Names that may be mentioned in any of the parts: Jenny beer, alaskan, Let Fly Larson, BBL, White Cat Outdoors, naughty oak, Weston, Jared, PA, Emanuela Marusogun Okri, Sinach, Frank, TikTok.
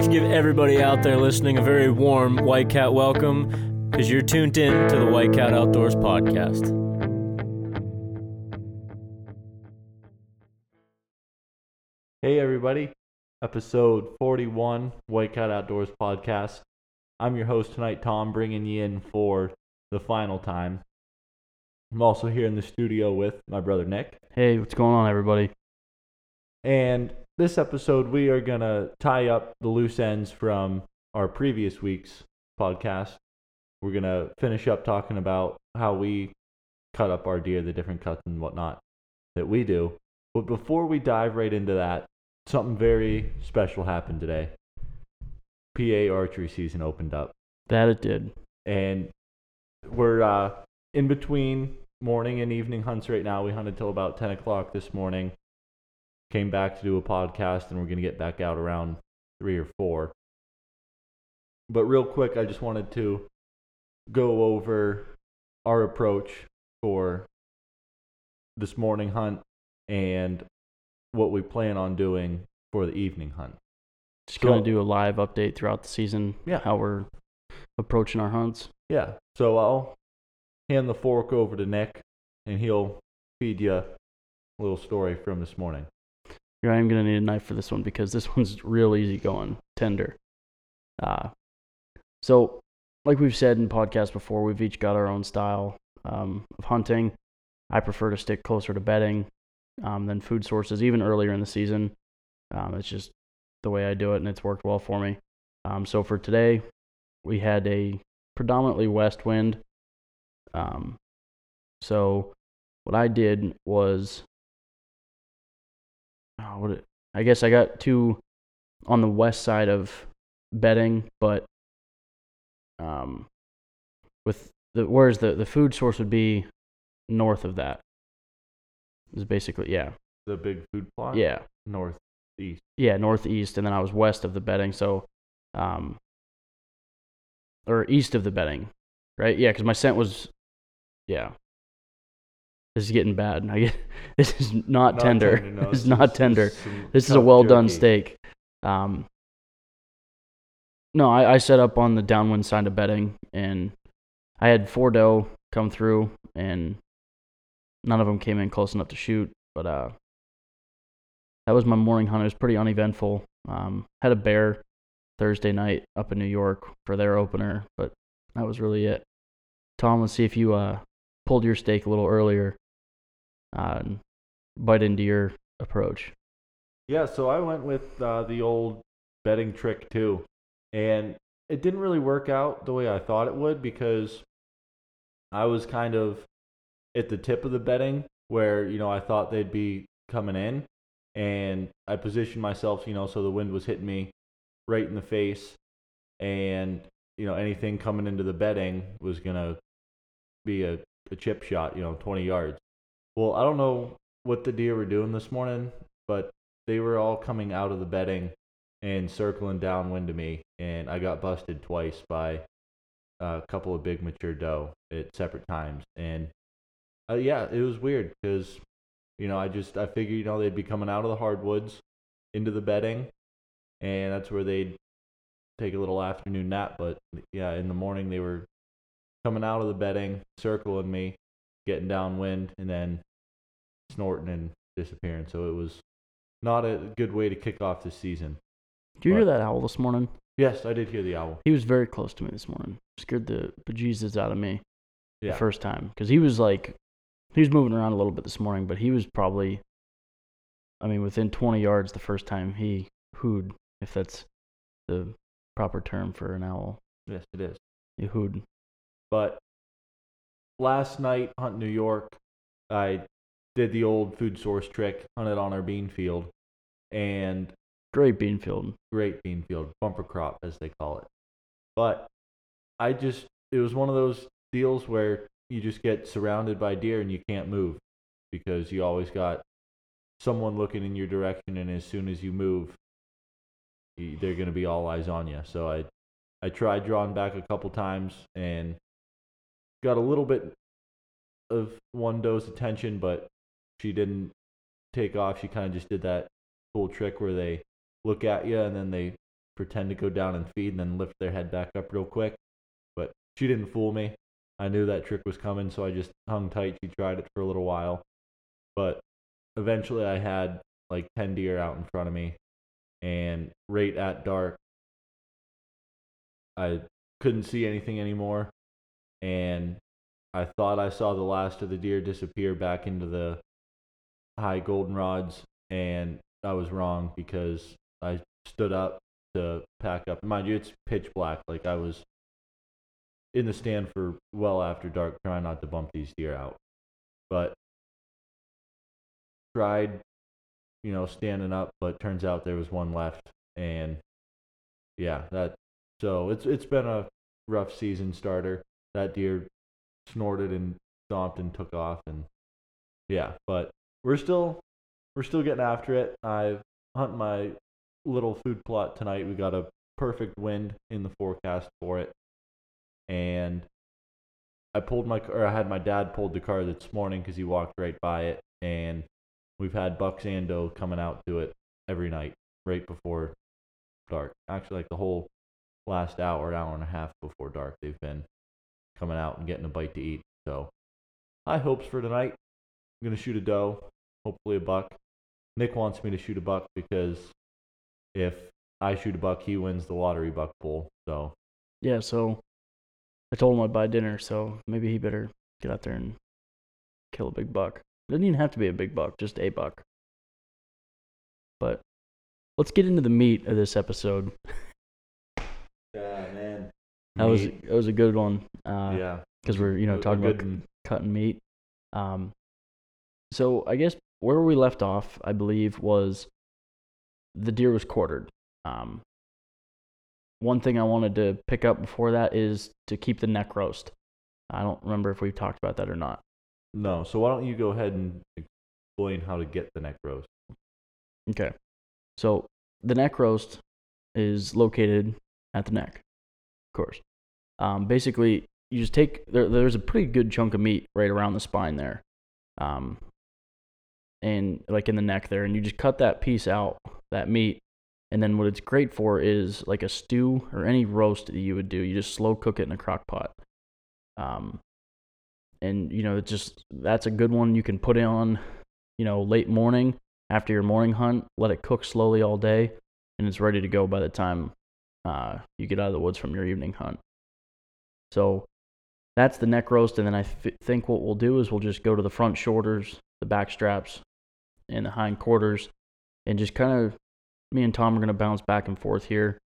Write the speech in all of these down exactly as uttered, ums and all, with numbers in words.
like to give everybody out there listening a very warm White Cat welcome, because you're tuned in to the White Cat Outdoors podcast. Hey everybody, episode forty-one, White Cat Outdoors podcast. I'm your host tonight, Tom, bringing you in for the final time. I'm also here in the studio with my brother, Nick. Hey, what's going on, everybody? And this episode, we are going to tie up the loose ends from our previous week's podcast. We're going to finish up talking about how we cut up our deer, the different cuts and whatnot that we do. But before we dive right into that, something very special happened today. P A archery season opened up. That it did. And we're uh, in between morning and evening hunts right now. We hunted till about ten o'clock this morning. Came back to do a podcast, and we're going to get back out around three or four. But real quick, I just wanted to go over our approach for this morning hunt and what we plan on doing for the evening hunt. Just so, going to do a live update throughout the season, yeah, how we're approaching our hunts. Yeah, so I'll hand the fork over to Nick, and he'll feed you a little story from this morning. Here, I am going to need a knife for this one because this one's real easy going, tender. Uh, so, like we've said in podcasts before, we've each got our own style um, of hunting. I prefer to stick closer to bedding um, than food sources, even earlier in the season. Um, it's just the way I do it, and it's worked well for me. Um, so for today, we had a predominantly west wind. Um, so what I did was, oh, what it, I guess I got two on the west side of bedding, but um, with the whereas the, the food source would be north of that. Is basically yeah. The big food plot. Yeah, north. East. Yeah, northeast, and then I was west of the bedding, so, um, or east of the bedding, right? Yeah, because my scent was, yeah. This is getting bad. I get, this is not, not tender. tender no, this is not tender. This is a well-done steak. Um, no, I, I set up on the downwind side of bedding, and I had four doe come through, and none of them came in close enough to shoot, but, uh, that was my morning hunt. It was pretty uneventful. Um, had a bear Thursday night up in New York for their opener, but that was really it. Tom, let's see if you uh, pulled your stake a little earlier uh, and bite into your approach. Yeah, so I went with uh, the old bedding trick too, and it didn't really work out the way I thought it would because I was kind of at the tip of the bedding where, you know, I thought they'd be coming in. And I positioned myself, you know, so the wind was hitting me right in the face. And, you know, anything coming into the bedding was going to be a, a chip shot, you know, twenty yards. Well, I don't know what the deer were doing this morning, but they were all coming out of the bedding and circling downwind to me. And I got busted twice by a couple of big mature doe at separate times. And, uh, yeah, it was weird because, you know, I just, I figured, you know, they'd be coming out of the hardwoods into the bedding, and that's where they'd take a little afternoon nap. But, yeah, in the morning they were coming out of the bedding, circling me, getting downwind, and then snorting and disappearing. So it was not a good way to kick off this season. Did you but, hear that owl this morning? Yes, I did hear the owl. He was very close to me this morning. Scared the bejesus out of me yeah. the first time. Because he was like... He was moving around a little bit this morning, but he was probably, I mean, within twenty yards the first time he hooed, if that's the proper term for an owl. Yes, it is. He hooed. But last night, hunting New York, I did the old food source trick, hunted on our bean field, and... Great bean field. Great bean field, bumper crop, as they call it. But I just, it was one of those deals where... You just get surrounded by deer and you can't move because you always got someone looking in your direction, and as soon as you move, they're going to be all eyes on you. So I I tried drawing back a couple times and got a little bit of one doe's attention, but she didn't take off. She kind of just did that cool trick where they look at you and then they pretend to go down and feed and then lift their head back up real quick. But she didn't fool me. I knew that trick was coming, so I just hung tight. She tried it for a little while. But eventually I had like ten deer out in front of me. And right at dark, I couldn't see anything anymore. And I thought I saw the last of the deer disappear back into the high goldenrods. And I was wrong, because I stood up to pack up. Mind you, it's pitch black. Like, I was in the stand for well after dark, trying not to bump these deer out. But tried, you know, standing up, but turns out there was one left. And yeah, that, so it's it's been a rough season starter. That deer snorted and stomped and took off, and yeah, but we're still we're still getting after it. I've hunting my little food plot tonight. We got a perfect wind in the forecast for it. And I pulled my car, or I had my dad pulled the car this morning because he walked right by it. And we've had bucks and doe coming out to it every night, right before dark. Actually, like the whole last hour, hour and a half before dark, they've been coming out and getting a bite to eat. So, high hopes for tonight. I'm going to shoot a doe, hopefully a buck. Nick wants me to shoot a buck because if I shoot a buck, he wins the lottery buck pool. So, yeah, so I told him I'd buy dinner, so maybe he better get out there and kill a big buck. It doesn't even have to be a big buck, just a buck. But let's get into the meat of this episode. Yeah, man. That meat. was that was a good one. Uh, yeah. Because we're, you know, talking about one. cutting meat. Um, so I guess where we left off, I believe, was the deer was quartered. Um, one thing I wanted to pick up before that is to keep the neck roast. I don't remember if we've talked about that or not. No, so why don't you go ahead and explain how to get the neck roast? Okay. So the neck roast is located at the neck, of course. Um, basically, you just take, there, there's a pretty good chunk of meat right around the spine there. Um, and like in the neck there, and you just cut that piece out, that meat, and then what it's great for is like a stew or any roast that you would do. You just slow cook it in a crock pot. Um, And, you know, it's just, that's a good one you can put on, you know, late morning after your morning hunt, let it cook slowly all day, and it's ready to go by the time uh, you get out of the woods from your evening hunt. So that's the neck roast, and then I f- think what we'll do is we'll just go to the front shoulders, the back straps, and the hind quarters, and just kind of, me and Tom are going to bounce back and forth here.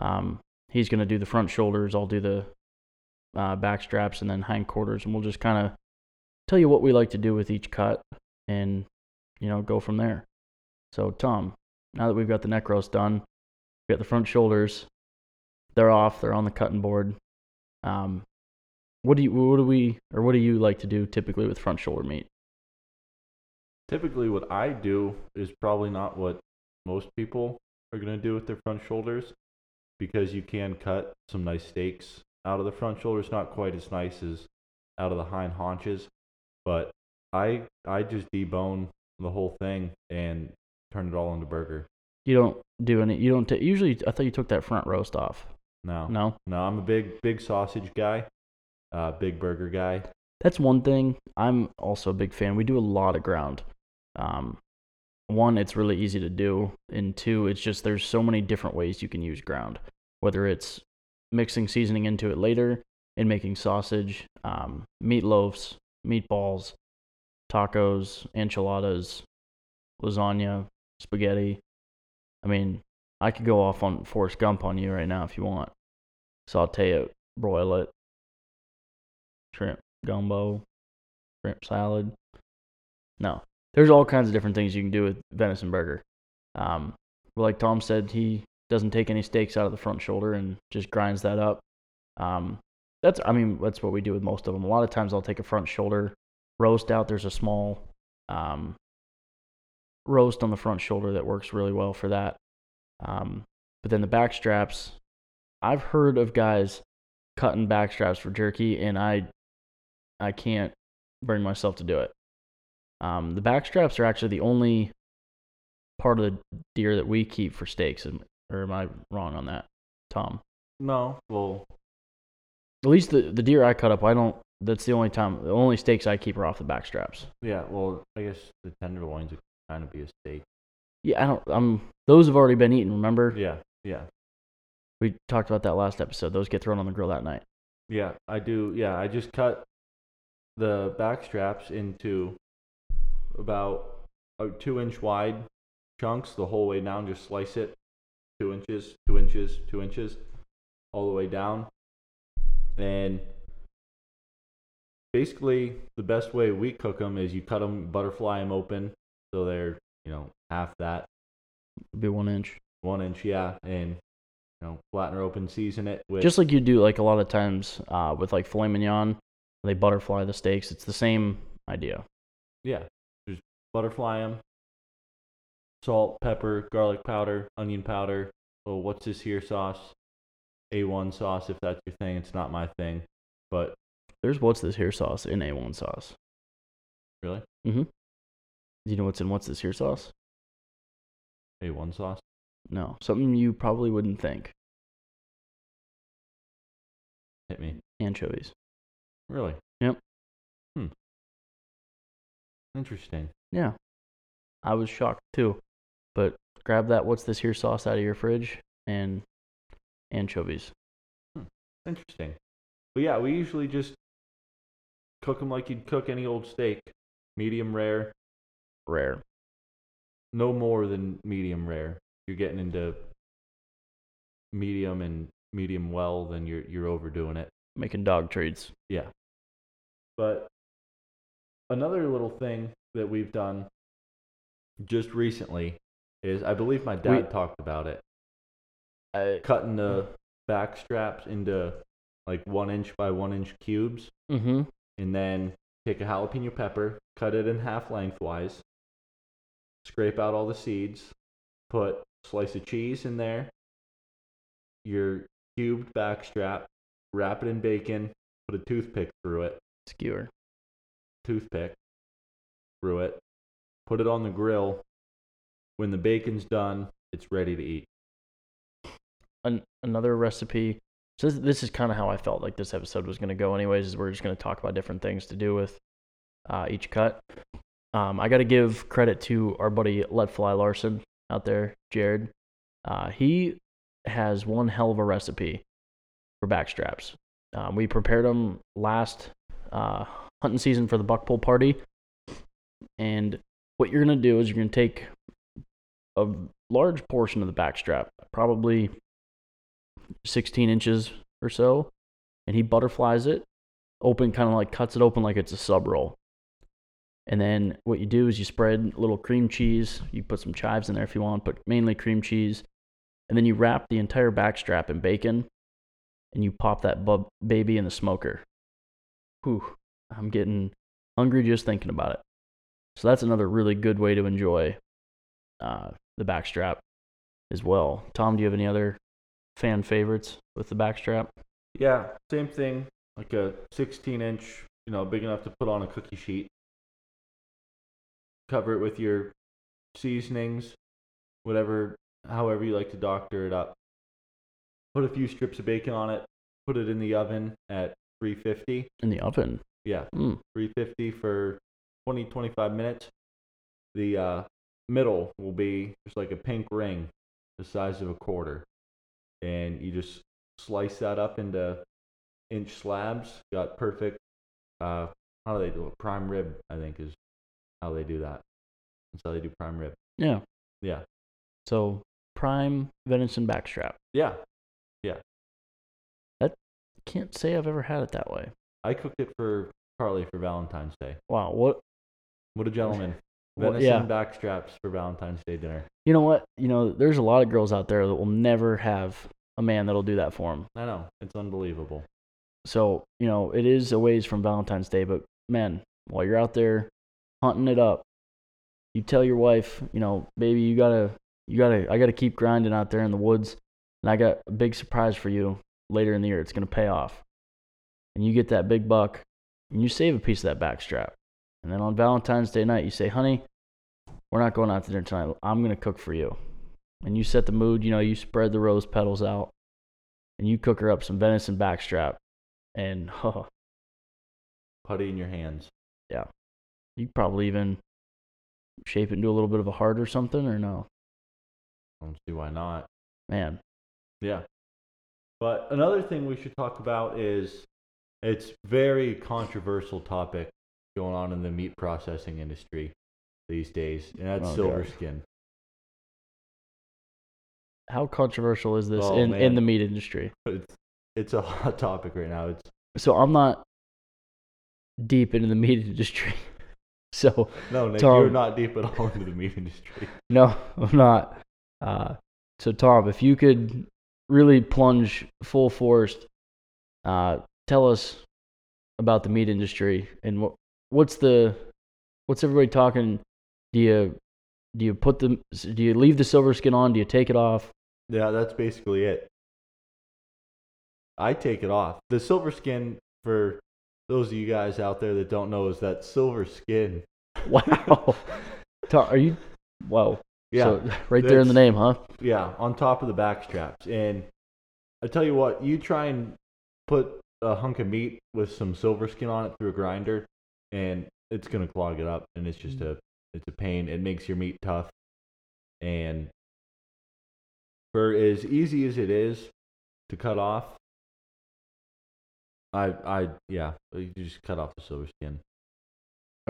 Um, he's going to do the front shoulders, I'll do the Uh, back straps and then hind quarters, and we'll just kind of tell you what we like to do with each cut, and you know, go from there. So Tom, now that we've got the neck roast done, we've got the front shoulders, they're off, they're on the cutting board. Um, what do you, what do we, or what do you like to do typically with front shoulder meat? Typically, what I do is probably not what most people are going to do with their front shoulders, because you can cut some nice steaks out of the front shoulders, not quite as nice as out of the hind haunches, but I I just debone the whole thing and turn it all into burger. You don't do any. You don't. T- usually, I thought you took that front roast off. No, no, no. I'm a big big sausage guy, uh, big burger guy. That's one thing. I'm also a big fan. We do a lot of ground. Um, one, it's really easy to do, and two, it's just there's so many different ways you can use ground, whether it's mixing seasoning into it later and making sausage, um, meatloafs, meatballs, tacos, enchiladas, lasagna, spaghetti. I mean, I could go off on Forrest Gump on you right now if you want. Saute it, broil it, shrimp gumbo, shrimp salad. No, there's all kinds of different things you can do with venison burger. Um, like Tom said, he doesn't take any steaks out of the front shoulder and just grinds that up. Um, that's, I mean, that's what we do with most of them. A lot of times I'll take a front shoulder roast out. There's a small um, roast on the front shoulder that works really well for that. Um, but then the back straps, I've heard of guys cutting back straps for jerky, and I, I can't bring myself to do it. Um, the back straps are actually the only part of the deer that we keep for steaks, Or am I wrong on that, Tom? No. Well, at least the, the deer I cut up, I don't. That's the only time, the only stakes I keep are off the back straps. Yeah, well, I guess the tenderloins would kind of be a steak. Yeah, I don't. I'm. Those have already been eaten. Remember? Yeah, yeah. We talked about that last episode. Those get thrown on the grill that night. Yeah, I do. Yeah, I just cut the back straps into about a two inch wide chunks the whole way down. Just slice it two inches, two inches, two inches, all the way down, and. Basically, the best way we cook them is you cut them, butterfly them open, so they're, you know, half that. It'd be one inch. One inch, yeah, and, you know, flatten her open, season it with... Just like you do, like, a lot of times uh, with, like, filet mignon, they butterfly the steaks. It's the same idea. Yeah, just butterfly them, salt, pepper, garlic powder, onion powder, oh, what's this here sauce? A one sauce, if that's your thing. It's not my thing, but... There's what's this here sauce in A one sauce. Really? Mm-hmm. Do you know what's in what's this here sauce? A one sauce? No. Something you probably wouldn't think. Hit me. Anchovies. Really? Yep. Hmm. Interesting. Yeah. I was shocked too. But grab that what's this here sauce out of your fridge and anchovies. Hmm. Interesting. But yeah, we usually just cook them like you'd cook any old steak. Medium rare. Rare. No more than medium rare. You're getting into medium and medium well, then you're you're overdoing it. Making dog treats. Yeah. But another little thing that we've done just recently is, I believe my dad we, talked about it. I, cutting the back straps into like one inch by one inch cubes. Mm-hmm. And then take a jalapeno pepper, cut it in half lengthwise, scrape out all the seeds, put a slice of cheese in there, your cubed back strap, wrap it in bacon, put a toothpick through it. Skewer. Toothpick through it. Put it on the grill. When the bacon's done, it's ready to eat. An- another recipe... So this, this is kind of how I felt like this episode was going to go anyways, is we're just going to talk about different things to do with uh, each cut. Um, I got to give credit to our buddy Let Fly Larson out there, Jared. Uh, he has one hell of a recipe for backstraps. Um, we prepared them last uh, hunting season for the buck bull party. And what you're going to do is you're going to take a large portion of the backstrap, probably... sixteen inches or so, and he butterflies it open, kind of like cuts it open like it's a sub roll. And then what you do is you spread a little cream cheese. You put some chives in there if you want, but mainly cream cheese. And then you wrap the entire back strap in bacon, and you pop that bub- baby in the smoker. Whew, I'm getting hungry just thinking about it. So that's another really good way to enjoy uh, the back strap as well. Tom, do you have any other fan favorites with the backstrap? Yeah, same thing. Like a sixteen inch, you know, big enough to put on a cookie sheet. Cover it with your seasonings, whatever, however you like to doctor it up. Put a few strips of bacon on it. Put it in the oven at three fifty. In the oven? Yeah, mm. three fifty for twenty, twenty-five minutes. The uh, middle will be just like a pink ring the size of a quarter. And you just slice that up into inch slabs. Got perfect, uh, how do they do it? Prime rib, I think, is how they do that. That's how they do prime rib. Yeah. Yeah. So, prime venison backstrap. Yeah. Yeah. That, I can't say I've ever had it that way. I cooked it for Carly for Valentine's Day. Wow. What What a gentleman. Venison well, yeah. backstraps for Valentine's Day dinner. You know what? You know, there's a lot of girls out there that will never have a man that'll do that for them. I know. It's unbelievable. So, you know, it is a ways from Valentine's Day, but men, while you're out there hunting it up, you tell your wife, you know, baby, you gotta, you gotta, I gotta keep grinding out there in the woods, and I got a big surprise for you later in the year. It's gonna pay off, and you get that big buck, and you save a piece of that backstrap. And then on Valentine's Day night, you say, honey, we're not going out to dinner tonight. I'm going to cook for you. and you set the mood. You know, you spread the rose petals out, and you cook her up some venison backstrap, and huh, putty in your hands. Yeah, you probably even shape it into a little bit of a heart or something, or no? I don't see why not. Man. Yeah. But another thing we should talk about is it's very controversial topic going on in the meat processing industry these days, and that's oh, silver gosh. skin. How controversial is this oh, in, in the meat industry? It's, it's a hot topic right now. It's So I'm not deep into the meat industry. So No, Nick, Tom, you're not deep at all into the meat industry. No, I'm not. Uh, so Tom, if you could really plunge full force, uh, tell us about the meat industry and what what's the what's everybody talking? Do you do you put the do you leave the silver skin on? Do you take it off? Yeah, that's basically it. I take it off. The silver skin, for those of you guys out there that don't know, is that silver skin. Wow, Tom, are you? Whoa. Yeah, so right there in the name, huh? Yeah, on top of the back straps. And I tell you what, you try and put a hunk of meat with some silver skin on it through a grinder, and it's going to clog it up, and it's just a it's a pain. It makes your meat tough. And for as easy as it is to cut off, I I yeah, you just cut off the silver skin.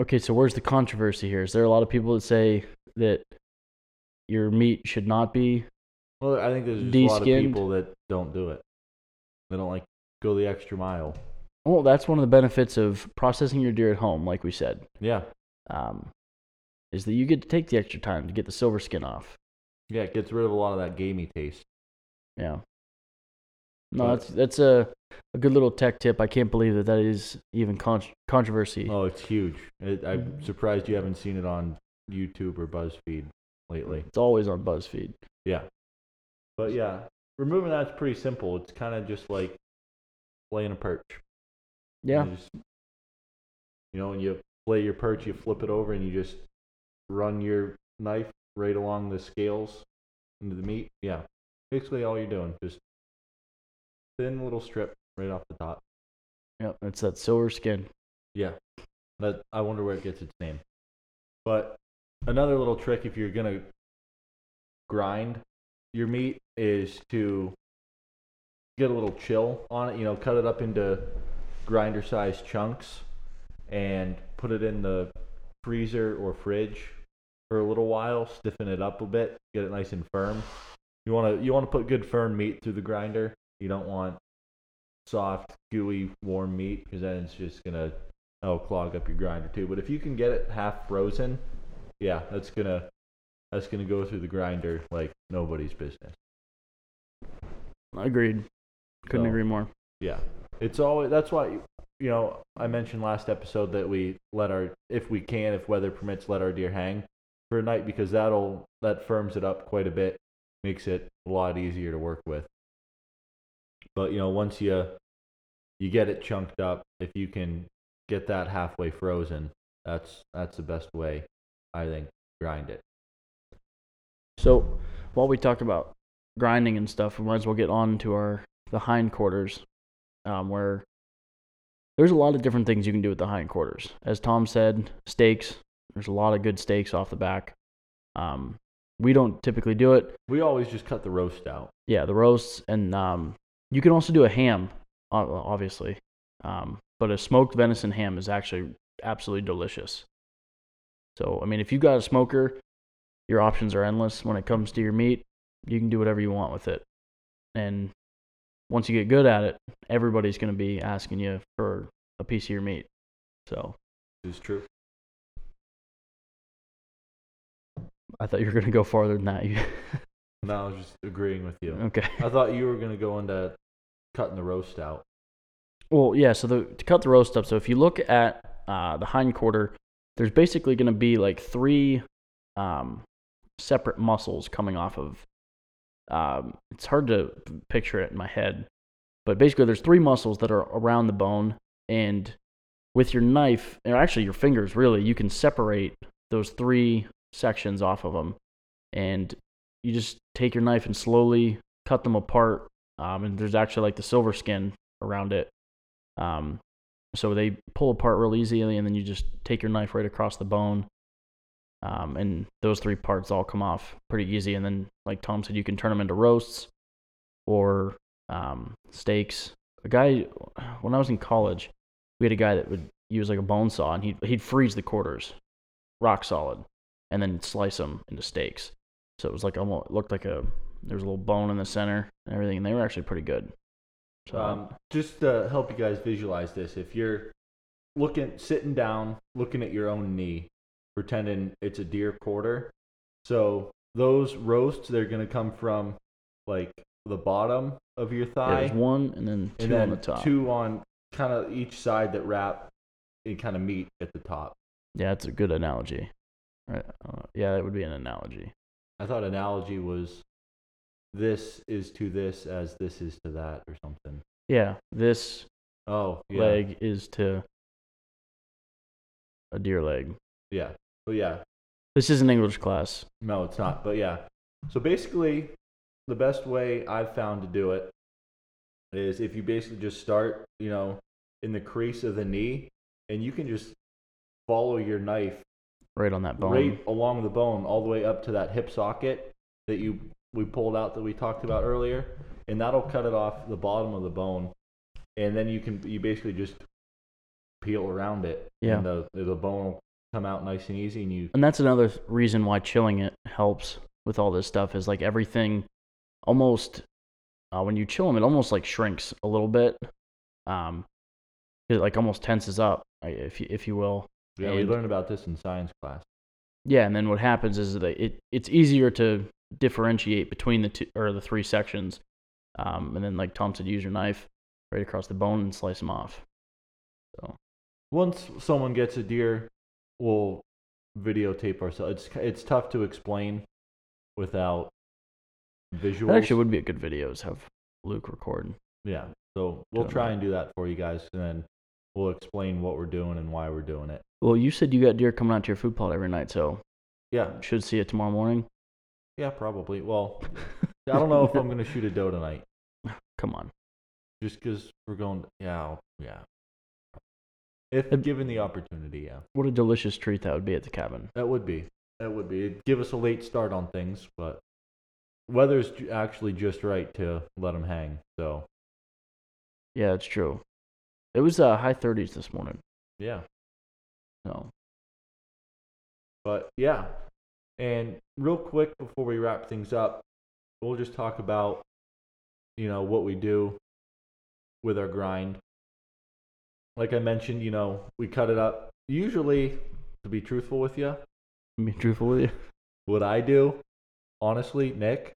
Okay, so where's the controversy here? Is there a lot of people that say that your meat should not be Well, I think there's just de-skinned. a lot of people that don't do it. They don't like go the extra mile. Well, that's one of the benefits of processing your deer at home, like we said. Yeah. Um, is that you get to take the extra time to get the silver skin off. Yeah, it gets rid of a lot of that gamey taste. Yeah. No, that's that's a, a good little tech tip. I can't believe that that is even con- controversy. Oh, it's huge. It, I'm surprised you haven't seen it on YouTube or BuzzFeed lately. It's always on BuzzFeed. Yeah. But yeah, removing that's pretty simple. It's kind of just like flaying a perch. Yeah. You, just, you know, when you flay your perch, you flip it over and you just run your knife right along the scales into the meat. Yeah. Basically all you're doing, just thin little strip right off the top. Yep, it's that silver skin. Yeah. That, I wonder where it gets its name. But another little trick if you're going to grind your meat is to get a little chill on it. You know, cut it up into grinder-sized chunks and put it in the freezer or fridge for a little while. Stiffen it up a bit. Get it nice and firm. You want to you want to put good firm meat through the grinder. You don't want soft, gooey, warm meat because then it's just going to that'll clog up your grinder too. But if you can get it half frozen, yeah, that's gonna that's gonna go through the grinder like nobody's business. Agreed. Couldn't so, agree more. Yeah, it's always that's why you know I mentioned last episode that we let our if we can if weather permits let our deer hang for a night because that'll that firms it up quite a bit, makes it a lot easier to work with. But you know once you you get it chunked up, if you can get that halfway frozen, that's that's the best way. I think grind it. So while we talk about grinding and stuff, we might as well get on to our the hindquarters, um, where there's a lot of different things you can do with the hindquarters. As Tom said, steaks. There's a lot of good steaks off the back. Um, we don't typically do it. We always just cut the roast out. Yeah, the roasts, and um, you can also do a ham, obviously. Um, but a smoked venison ham is actually absolutely delicious. So, I mean, if you've got a smoker, your options are endless. When it comes to your meat, you can do whatever you want with it. And once you get good at it, everybody's going to be asking you for a piece of your meat. So, it's true. I thought you were going to go farther than that. No, I was just agreeing with you. Okay. I thought you were going to go into cutting the roast out. Well, yeah, so the, to cut the roast up, so if you look at uh, the hindquarter, there's basically going to be like three um, separate muscles coming off of. Um, it's hard to picture it in my head, but basically there's three muscles that are around the bone, and with your knife, or actually your fingers, really, you can separate those three sections off of them, and you just take your knife and slowly cut them apart. Um, and there's actually like the silver skin around it. Um, so they pull apart real easily, and then you just take your knife right across the bone. Um, and those three parts all come off pretty easy. And then, like Tom said, you can turn them into roasts or um, steaks. A guy, when I was in college, we had a guy that would use like a bone saw, and he'd, he'd freeze the quarters, rock solid, and then slice them into steaks. So it was like almost, it looked like a, there was a little bone in the center and everything, and they were actually pretty good. So um, just to help you guys visualize this, if you're looking, sitting down, looking at your own knee, pretending it's a deer quarter. So those roasts, they're going to come from like the bottom of your thigh. Yeah, there's one and then two and then on the top. Two on kind of each side that wrap and kind of meet at the top. Yeah, that's a good analogy. Right. Uh, yeah, that would be an analogy. I thought analogy was this is to this as this is to that or something. Yeah, this oh, yeah. leg is to a deer leg. Yeah. Well, yeah. This is an English class. No, it's not. But yeah. So basically, the best way I've found to do it is if you basically just start, you know, in the crease of the knee, and you can just follow your knife right on that bone, right along the bone, all the way up to that hip socket that you we pulled out that we talked about earlier, and that'll cut it off the bottom of the bone, and then you can you basically just peel around it. Yeah. And the the bone will come out nice and easy, and you and that's another reason why chilling it helps with all this stuff is like everything almost uh, when you chill them, it almost like shrinks a little bit, um, it like almost tenses up, if you, if you will. Yeah, and we learned about this in science class. Yeah, and then what happens is that it it's easier to differentiate between the two or the three sections, um, and then like Tom said, use your knife right across the bone and slice them off. So once someone gets a deer, we'll videotape ourselves. It's it's tough to explain without visuals. That actually would be a good video is have Luke record. Yeah, so we'll try and do that for you guys, and then we'll explain what we're doing and why we're doing it. Well, you said you got deer coming out to your food plot every night, so yeah, should see it tomorrow morning. Yeah, probably. Well, I don't know if I'm going to shoot a doe tonight. Come on. Just because we're going, yeah, I'll, yeah. If It'd, given the opportunity, yeah. What a delicious treat that would be at the cabin. That would be. That would be. It'd give us a late start on things, but weather's actually just right to let them hang, so. Yeah, it's true. It was uh, high thirties this morning. Yeah. So. But, yeah. And real quick before we wrap things up, we'll just talk about, you know, what we do with our grind. Like I mentioned, you know, we cut it up. Usually, to be truthful with you. Be truthful with you. What I do, honestly, Nick,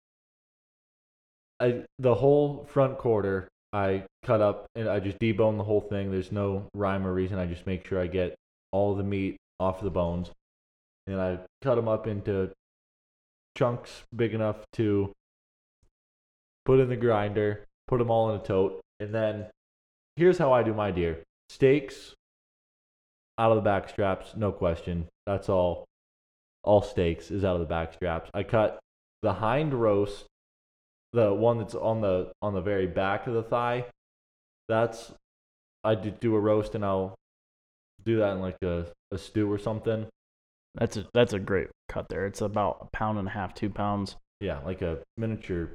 I, the whole front quarter, I cut up and I just debone the whole thing. There's no rhyme or reason. I just make sure I get all the meat off the bones. And I cut them up into chunks big enough to put in the grinder, put them all in a tote. And then here's how I do my deer. Steaks out of the back straps, no question. That's all. All steaks is out of the back straps. I cut the hind roast, the one that's on the on the very back of the thigh. That's I do a roast, and I'll do that in like a, a stew or something. That's a that's a great cut there. It's about a pound and a half, two pounds. Yeah, like a miniature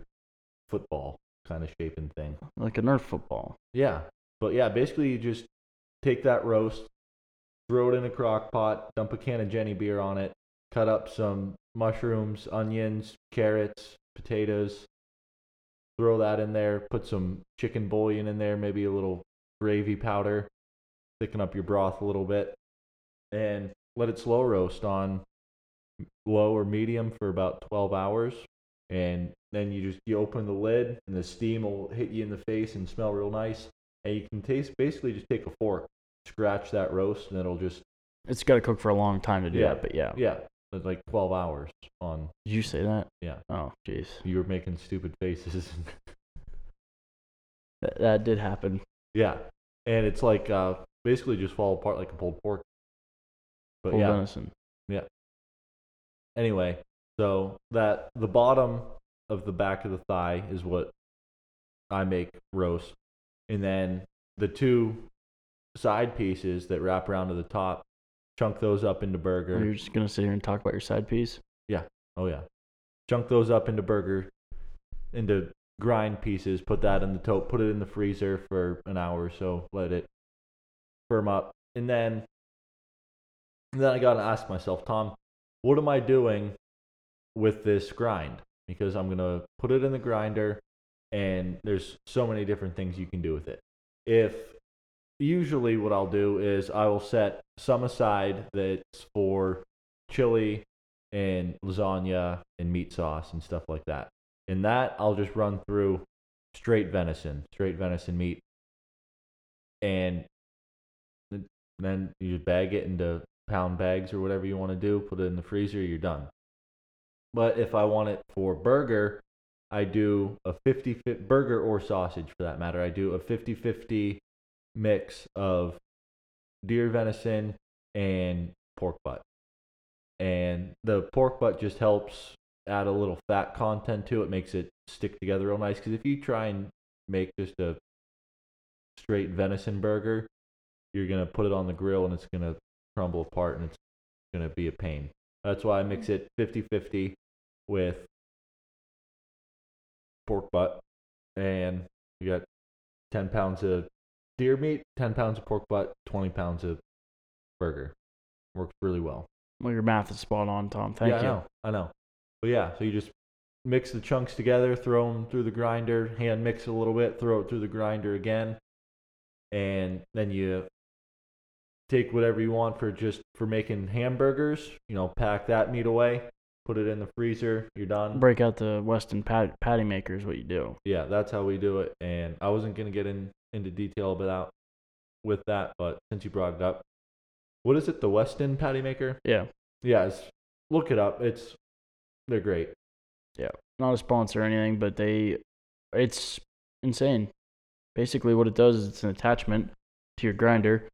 football kind of shape and thing, like a Nerf football. Yeah, but yeah, basically you just take that roast, throw it in a crock pot, dump a can of Jenny beer on it, cut up some mushrooms, onions, carrots, potatoes, throw that in there, put some chicken bouillon in there, maybe a little gravy powder, thicken up your broth a little bit, and let it slow roast on low or medium for about twelve hours. And then you just you open the lid, and the steam will hit you in the face and smell real nice. And you can taste, basically just take a fork, scratch that roast, and it'll just... It's got to cook for a long time to do yeah, that, but yeah. Yeah. Like twelve hours on. Did you say that? Yeah. Oh, jeez. You were making stupid faces. that, that did happen. Yeah. And it's like uh, basically just fall apart like a pulled pork. But pulled yeah. venison. Yeah. Anyway, So that the bottom of the back of the thigh is what I make roast. And then the two side pieces that wrap around to the top, chunk those up into burger. You're just going to sit here and talk about your side piece? Yeah. Oh, yeah. Chunk those up into burger, into grind pieces, put that in the tote, put it in the freezer for an hour or so, let it firm up. And then, and then I got to ask myself, Tom, what am I doing with this grind? Because I'm going to put it in the grinder, and there's so many different things you can do with it. If usually what I'll do is I will set some aside that's for chili and lasagna and meat sauce and stuff like that. And that I'll just run through straight venison, straight venison meat. And then you just bag it into pound bags or whatever you want to do, put it in the freezer, you're done. But if I want it for burger, I do a fifty-fifty, burger or sausage for that matter, I do a fifty-fifty mix of deer venison and pork butt. And the pork butt just helps add a little fat content to it, makes it stick together real nice. Because if you try and make just a straight venison burger, you're going to put it on the grill and it's going to crumble apart and it's going to be a pain. That's why I mix it fifty-fifty with pork butt. And you got ten pounds of deer meat, ten pounds of pork butt, twenty pounds of burger. Works really well. Well, your math is spot on, Tom. Thank yeah, you. I know. I know. But yeah, so you just mix the chunks together, throw them through the grinder, hand mix a little bit, throw it through the grinder again. And then you take whatever you want for just for making hamburgers, you know, pack that meat away, put it in the freezer, you're done. Break out the Weston pat- patty maker is what you do. Yeah, that's how we do it. And I wasn't going to get in, into detail about with that, but since you brought it up, what is it, the Weston patty maker? Yeah. Yeah, it's, look it up. It's They're great. Yeah. Not a sponsor or anything, but they, it's insane. Basically what it does is it's an attachment to your grinder,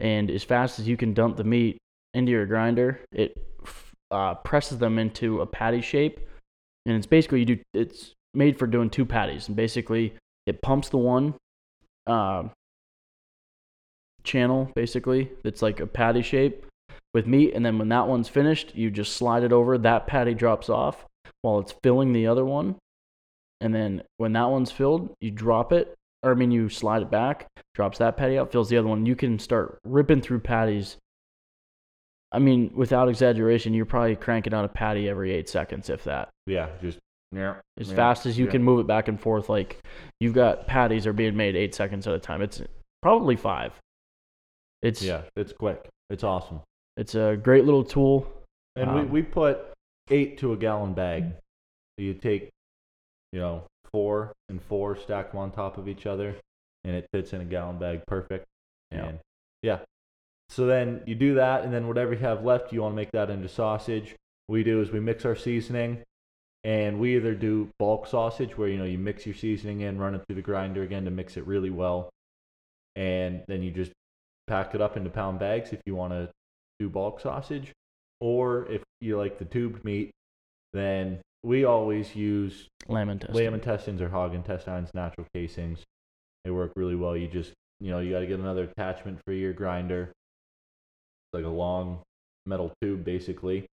and as fast as you can dump the meat into your grinder, it uh, presses them into a patty shape, and it's basically, you do, it's made for doing two patties, and basically it pumps the one uh, channel, basically, that's like a patty shape with meat, and then when that one's finished, you just slide it over, that patty drops off while it's filling the other one, and then when that one's filled, you drop it, or I mean you slide it back, drops that patty out, fills the other one. You can start ripping through patties. I mean, without exaggeration, you're probably cranking out a patty every eight seconds, if that. Yeah, just yeah, as yeah, fast as you yeah. can move it back and forth. Like, you've got patties are being made eight seconds at a time. It's probably five. It's yeah, it's quick. It's awesome. It's a great little tool. And um, we, we put eight to a gallon bag. So you take, you know, four and four, stack them on top of each other, and it fits in a gallon bag perfect. Yeah. And yeah. So then you do that, and then whatever you have left, you want to make that into sausage. What we do is we mix our seasoning, and we either do bulk sausage where, you know, you mix your seasoning in, run it through the grinder again to mix it really well, and then you just pack it up into pound bags if you want to do bulk sausage. Or if you like the tubed meat, then we always use lamb intestines, lamb intestines or hog intestines, natural casings. They work really well. You just, you know, you got to get another attachment for your grinder. It's like a long metal tube, basically,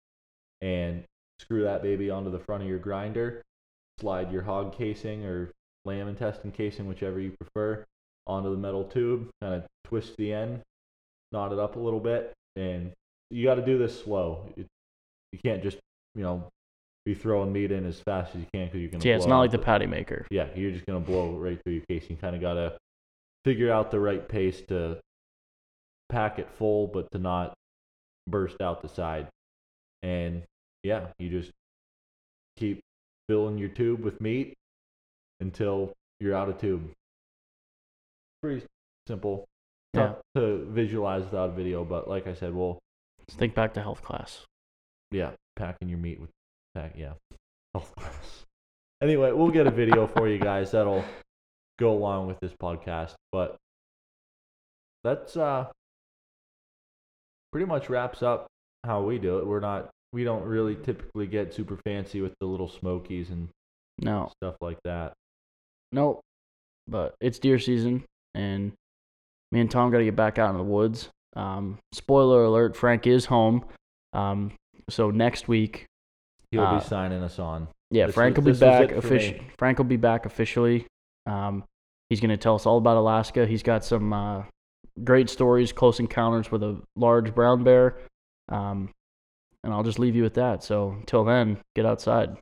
and screw that baby onto the front of your grinder, slide your hog casing or lamb intestine casing, whichever you prefer, onto the metal tube, kind of twist the end, knot it up a little bit. And you got to do this slow. It, you can't just, you know, be throwing meat in as fast as you can because you're gonna. Yeah, blow it's not like the patty maker. Yeah, you're just gonna blow right through your casing. You kind of gotta figure out the right pace to pack it full, but to not burst out the side. And yeah, you just keep filling your tube with meat until you're out of tube. Pretty simple. Yeah. Not to visualize without video, but like I said, we'll Let's think back to health class. Yeah, packing your meat with pack. Yeah, health class. Anyway, we'll get a video for you guys that'll go along with this podcast. But that's uh, pretty much wraps up how we do it. We're not we don't really typically get super fancy with the little smokies and no. stuff like that. Nope. But it's deer season, and me and Tom got to get back out in the woods. Um, spoiler alert, Frank is home. Um, so next week... He'll uh, be signing us on. Yeah, this Frank was, will be back offici- Frank will be back officially. Um, he's going to tell us all about Alaska. He's got some uh, great stories, close encounters with a large brown bear. Um, and I'll just leave you with that. So until then, get outside.